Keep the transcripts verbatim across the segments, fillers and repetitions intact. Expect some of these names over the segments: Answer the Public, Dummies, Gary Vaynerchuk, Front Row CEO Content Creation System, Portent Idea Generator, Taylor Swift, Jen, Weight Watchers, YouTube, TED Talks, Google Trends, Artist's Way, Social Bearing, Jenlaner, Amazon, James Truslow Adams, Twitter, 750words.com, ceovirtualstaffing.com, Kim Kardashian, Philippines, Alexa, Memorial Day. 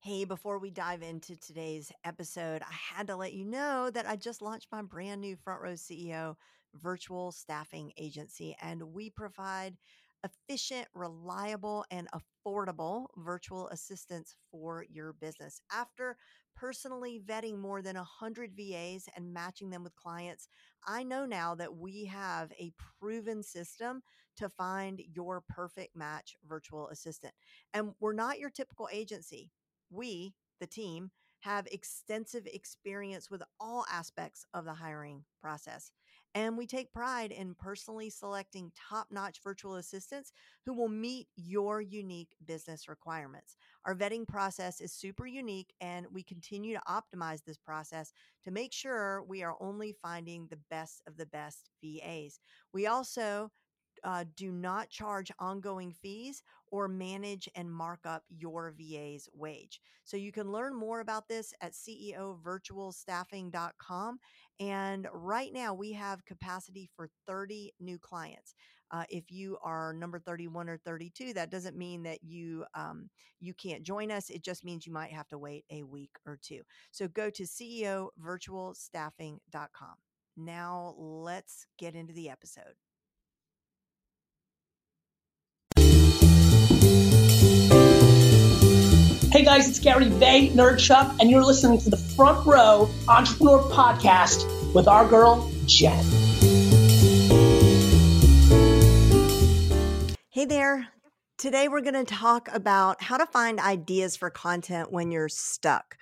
Hey, before we dive into today's episode, I had to let you know that I just launched my brand new Front Row C E O virtual staffing agency, and we provide efficient, reliable, and affordable virtual assistance for your business. After personally vetting more than one hundred V As and matching them with clients, I know now that we have a proven system to find your perfect match virtual assistant. And we're not your typical agency. We, the team, have extensive experience with all aspects of the hiring process. And we take pride in personally selecting top-notch virtual assistants who will meet your unique business requirements. Our vetting process is super unique, and we continue to optimize this process to make sure we are only finding the best of the best V As. We also Uh, do not charge ongoing fees or manage and mark up your V A's wage. So you can learn more about this at C E O virtual staffing dot com. And right now we have capacity for thirty new clients. Uh, if you are number thirty-one or thirty-two, that doesn't mean that you um, you can't join us. It just means you might have to wait a week or two. So go to C E O virtual staffing dot com. Now let's get into the episode. Hey guys, it's Gary Vaynerchuk, and you're listening to the Front Row Entrepreneur Podcast with our girl, Jen. Hey there. Today we're going to talk about how to find ideas for content when you're stuck,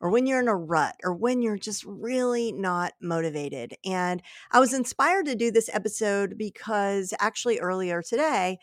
or when you're in a rut, or when you're just really not motivated. And I was inspired to do this episode because actually earlier today,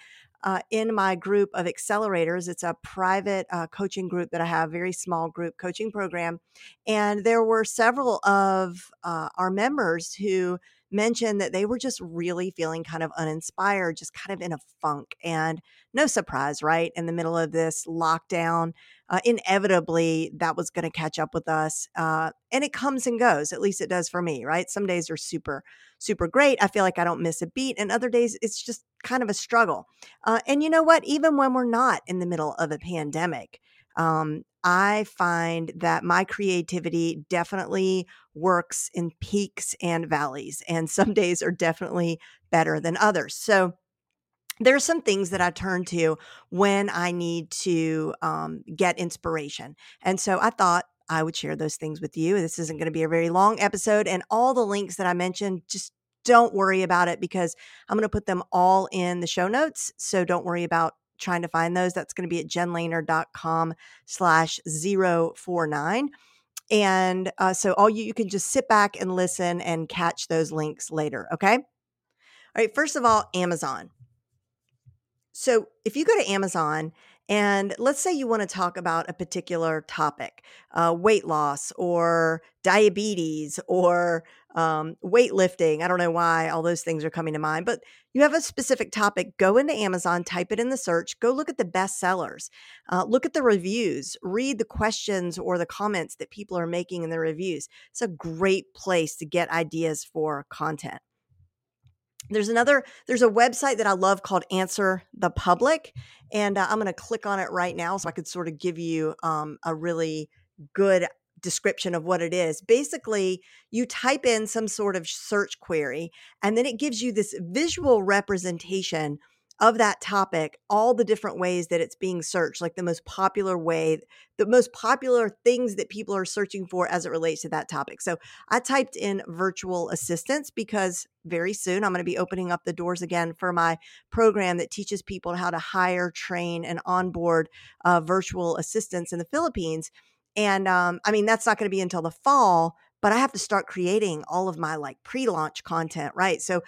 Uh, in my group of accelerators, it's a private uh, coaching group that I have, very small group coaching program. And there were several of uh, our members who mentioned that they were just really feeling kind of uninspired, just kind of in a funk. And no surprise, right? In the middle of this lockdown, uh, inevitably that was going to catch up with us. Uh, and it comes and goes, at least it does for me, right? Some days are super, super great. I feel like I don't miss a beat. And other days it's just kind of a struggle. Uh, and you know what? Even when we're not in the middle of a pandemic, um, I find that my creativity definitely works in peaks and valleys, and some days are definitely better than others. So there are some things that I turn to when I need to um, get inspiration. And so I thought I would share those things with you. This isn't going to be a very long episode, and all the links that I mentioned, just don't worry about it because I'm going to put them all in the show notes. So don't worry about trying to find those. That's going to be at jenlaner dot com slash zero four nine. And uh, so all you, you can just sit back and listen and catch those links later. Okay. All right. First of all, Amazon. So if you go to Amazon and let's say you want to talk about a particular topic, uh, weight loss or diabetes or um, weightlifting. I don't know why all those things are coming to mind, but you have a specific topic. Go into Amazon, type it in the search, go look at the best sellers, uh, look at the reviews, read the questions or the comments that people are making in the reviews. It's a great place to get ideas for content. There's another, there's a website that I love called Answer the Public, and uh, I'm going to click on it right now so I could sort of give you um, a really good description of what it is. Basically, you type in some sort of search query, and then it gives you this visual representation of that topic, all the different ways that it's being searched, like the most popular way, the most popular things that people are searching for as it relates to that topic. So I typed in virtual assistants because very soon I'm going to be opening up the doors again for my program that teaches people how to hire, train, and onboard uh, virtual assistants in the Philippines. And um, I mean, that's not going to be until the fall, but I have to start creating all of my like pre-launch content, right? So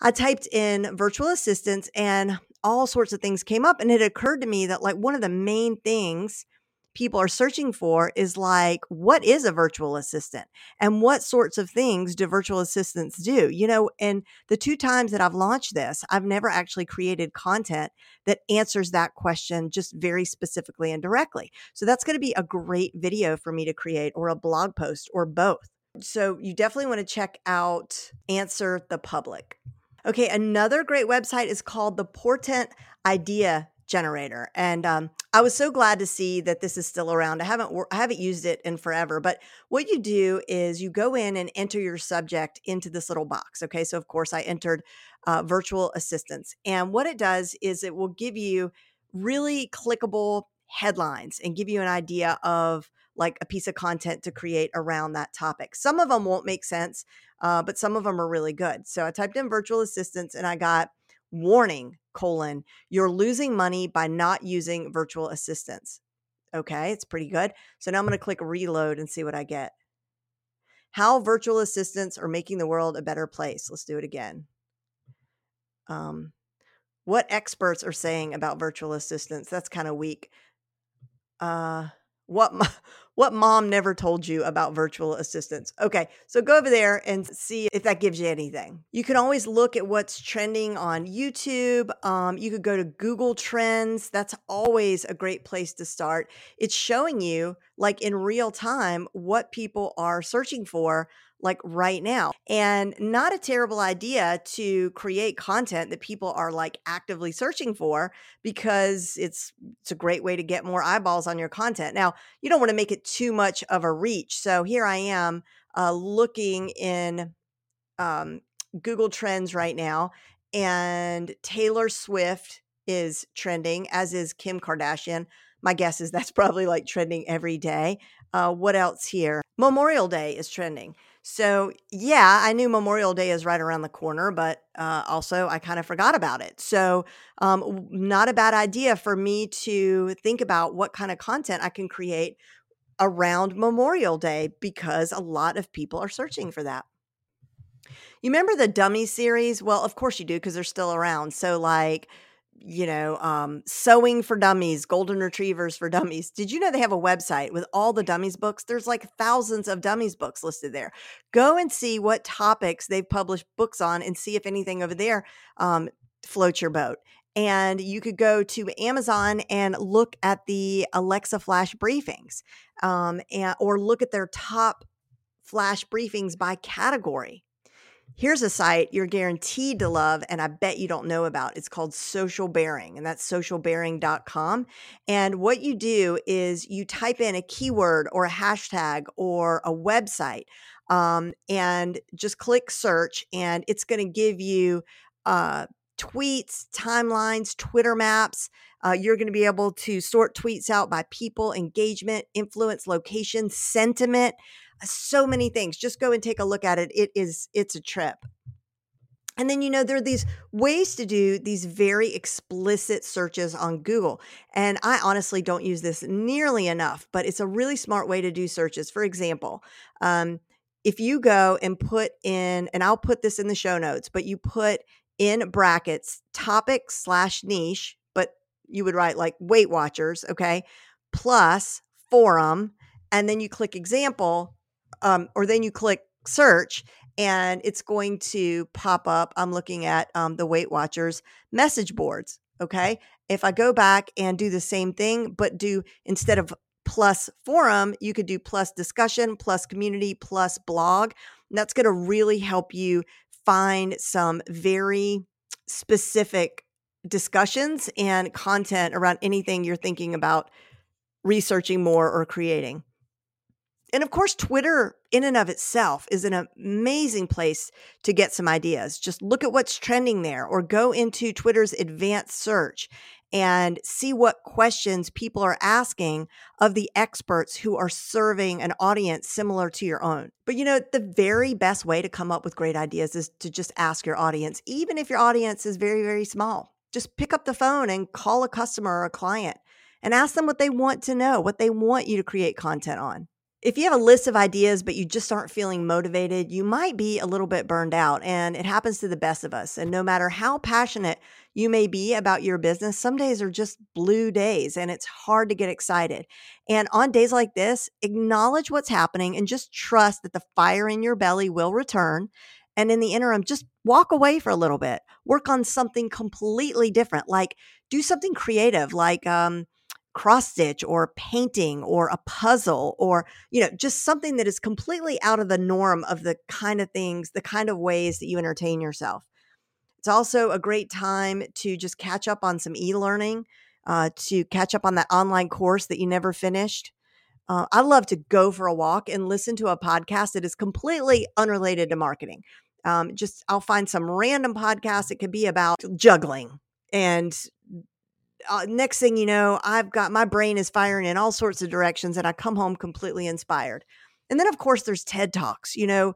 I typed in virtual assistants and all sorts of things came up, and it occurred to me that like one of the main things people are searching for is like, what is a virtual assistant and what sorts of things do virtual assistants do? You know, and the two times that I've launched this, I've never actually created content that answers that question just very specifically and directly. So that's going to be a great video for me to create, or a blog post, or both. So you definitely want to check out Answer the Public. Okay, another great website is called the Portent Idea Generator. And um, I was so glad to see that this is still around. I haven't I haven't used it in forever, but what you do is you go in and enter your subject into this little box. Okay, so of course I entered uh, virtual assistants, and what it does is it will give you really clickable headlines and give you an idea of like a piece of content to create around that topic. Some of them won't make sense, uh, but some of them are really good. So I typed in virtual assistants and I got warning. Colon, you're losing money by not using virtual assistants. Okay, it's pretty good. So now I'm going to click reload and see what I get. How virtual assistants are making the world a better place. Let's do it again. Um, what experts are saying about virtual assistants? That's kind of weak. Uh, what what mom never told you about virtual assistants? Okay, so go over there and see if that gives you anything. You can always look at what's trending on YouTube. Um, you could go to Google Trends. That's always a great place to start. It's showing you like in real time what people are searching for like right now. And not a terrible idea to create content that people are like actively searching for, because it's it's a great way to get more eyeballs on your content. Now, you don't want to make it too much of a reach. So here I am uh, looking in um, Google Trends right now, and Taylor Swift is trending, as is Kim Kardashian. My guess is that's probably like trending every day. Uh, what else here? Memorial Day is trending. So yeah, I knew Memorial Day is right around the corner, but uh, also I kind of forgot about it. So um, not a bad idea for me to think about what kind of content I can create around Memorial Day, because a lot of people are searching for that. You remember the Dummies series? Well, of course you do, because they're still around. So like, you know, um, sewing for dummies, golden retrievers for dummies. Did you know they have a website with all the Dummies books? There's like thousands of Dummies books listed there. Go and see what topics they've published books on and see if anything over there um, floats your boat. And you could go to Amazon and look at the Alexa flash briefings um, and, or look at their top flash briefings by category. Here's a site you're guaranteed to love, and I bet you don't know about. It's called Social Bearing, and that's social bearing dot com. And what you do is you type in a keyword or a hashtag or a website, um, and just click search, and it's going to give you uh, tweets, timelines, Twitter maps. Uh, you're going to be able to sort tweets out by people, engagement, influence, location, sentiment. So many things. Just go and take a look at it. It is, it's a trip. And then, you know, there are these ways to do these very explicit searches on Google. And I honestly don't use this nearly enough, but it's a really smart way to do searches. For example, um, if you go and put in, and I'll put this in the show notes, but you put in brackets topic slash niche, but you would write like Weight Watchers, okay, plus forum, and then you click example. Um, or then you click search, and it's going to pop up. I'm looking at um, the Weight Watchers message boards. Okay. If I go back and do the same thing, but do instead of plus forum, you could do plus discussion, plus community, plus blog. And that's going to really help you find some very specific discussions and content around anything you're thinking about researching more or creating. And of course, Twitter in and of itself is an amazing place to get some ideas. Just look at what's trending there, or go into Twitter's advanced search and see what questions people are asking of the experts who are serving an audience similar to your own. But you know, the very best way to come up with great ideas is to just ask your audience, even if your audience is very, very small. Just pick up the phone and call a customer or a client and ask them what they want to know, what they want you to create content on. If you have a list of ideas, but you just aren't feeling motivated, you might be a little bit burned out, and it happens to the best of us. And no matter how passionate you may be about your business, some days are just blue days and it's hard to get excited. And on days like this, acknowledge what's happening and just trust that the fire in your belly will return. And in the interim, just walk away for a little bit, work on something completely different, like do something creative, like, um, cross stitch or painting or a puzzle, or, you know, just something that is completely out of the norm of the kind of things, the kind of ways that you entertain yourself. It's also a great time to just catch up on some e-learning. uh, to catch up on that online course that you never finished. Uh, I love to go for a walk and listen to a podcast that is completely unrelated to marketing. Um, just I'll find some random podcast. It could be about juggling. And uh, next thing you know, I've got my brain is firing in all sorts of directions and I come home completely inspired. And then, of course, there's TED Talks. You know,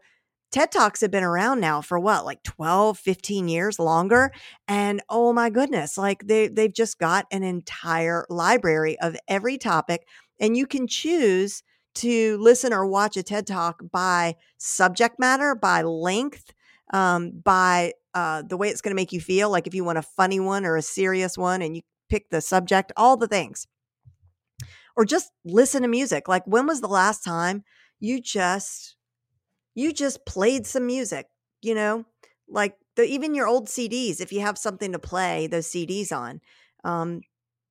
TED Talks have been around now for what, like twelve, fifteen years longer. And oh my goodness, like they, they've just got an entire library of every topic. And you can choose to listen or watch a TED Talk by subject matter, by length, um, by uh, the way it's going to make you feel. Like if you want a funny one or a serious one and you pick the subject, all the things. Or just listen to music. Like when was the last time you just, you just played some music, you know, like the, even your old C Ds, if you have something to play those C Ds on. Um,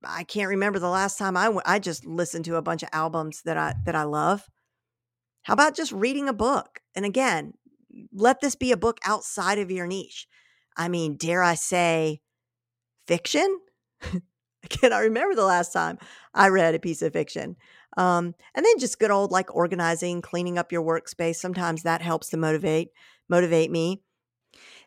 I can't remember the last time I, w- I just listened to a bunch of albums that I, that I love. How about just reading a book? And again, let this be a book outside of your niche. I mean, dare I say fiction? I cannot remember the last time I read a piece of fiction. Um, and then just good old like organizing, cleaning up your workspace. Sometimes that helps to motivate, motivate me.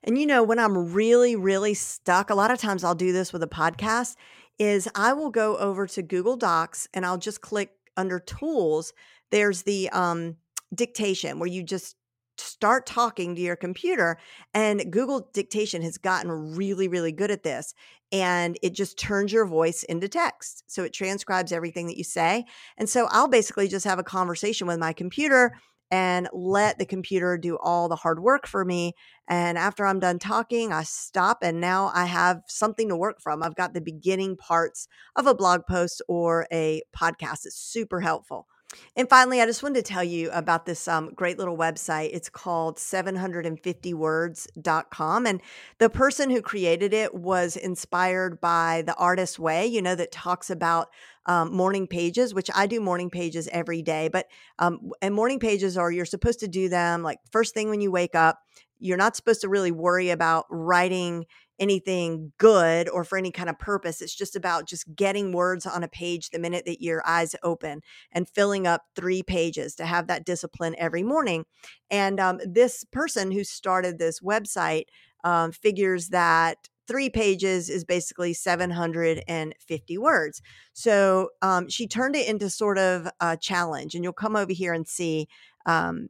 And you know, when I'm really, really stuck, a lot of times I'll do this with a podcast is I will go over to Google Docs and I'll just click under tools. There's the um, dictation where you just start talking to your computer, and Google dictation has gotten really, really good at this. And it just turns your voice into text. So it transcribes everything that you say. And so I'll basically just have a conversation with my computer and let the computer do all the hard work for me. And after I'm done talking, I stop and now I have something to work from. I've got the beginning parts of a blog post or a podcast. It's super helpful. And finally, I just wanted to tell you about this um, great little website. It's called seven fifty words dot com. And the person who created it was inspired by the Artist's Way, you know, that talks about um, morning pages, which I do morning pages every day. But um, and morning pages are, you're supposed to do them like first thing when you wake up. You're not supposed to really worry about writing anything good or for any kind of purpose. It's just about just getting words on a page the minute that your eyes open and filling up three pages to have that discipline every morning. And um, this person who started this website um, figures that three pages is basically seven hundred fifty words. So um, she turned it into sort of a challenge, and you'll come over here and see um,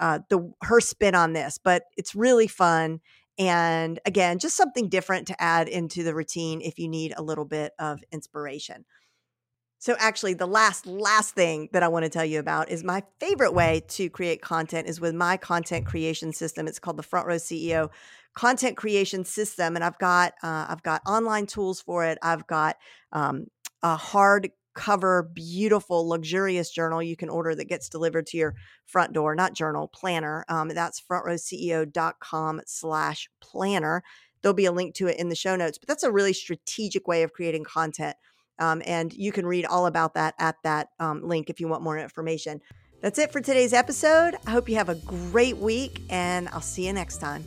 uh, the her spin on this, but it's really fun. And again, just something different to add into the routine if you need a little bit of inspiration. So actually, the last, last thing that I want to tell you about is my favorite way to create content is with my content creation system. It's called the Front Row C E O Content Creation System. And I've got, uh, I've got online tools for it. I've got um, a hard cover, beautiful, luxurious journal you can order that gets delivered to your front door, not journal, planner. Um, that's front row c e o dot com slash planner. There'll be a link to it in the show notes, but that's a really strategic way of creating content. Um, and you can read all about that at that um, link if you want more information. That's it for today's episode. I hope you have a great week, and I'll see you next time.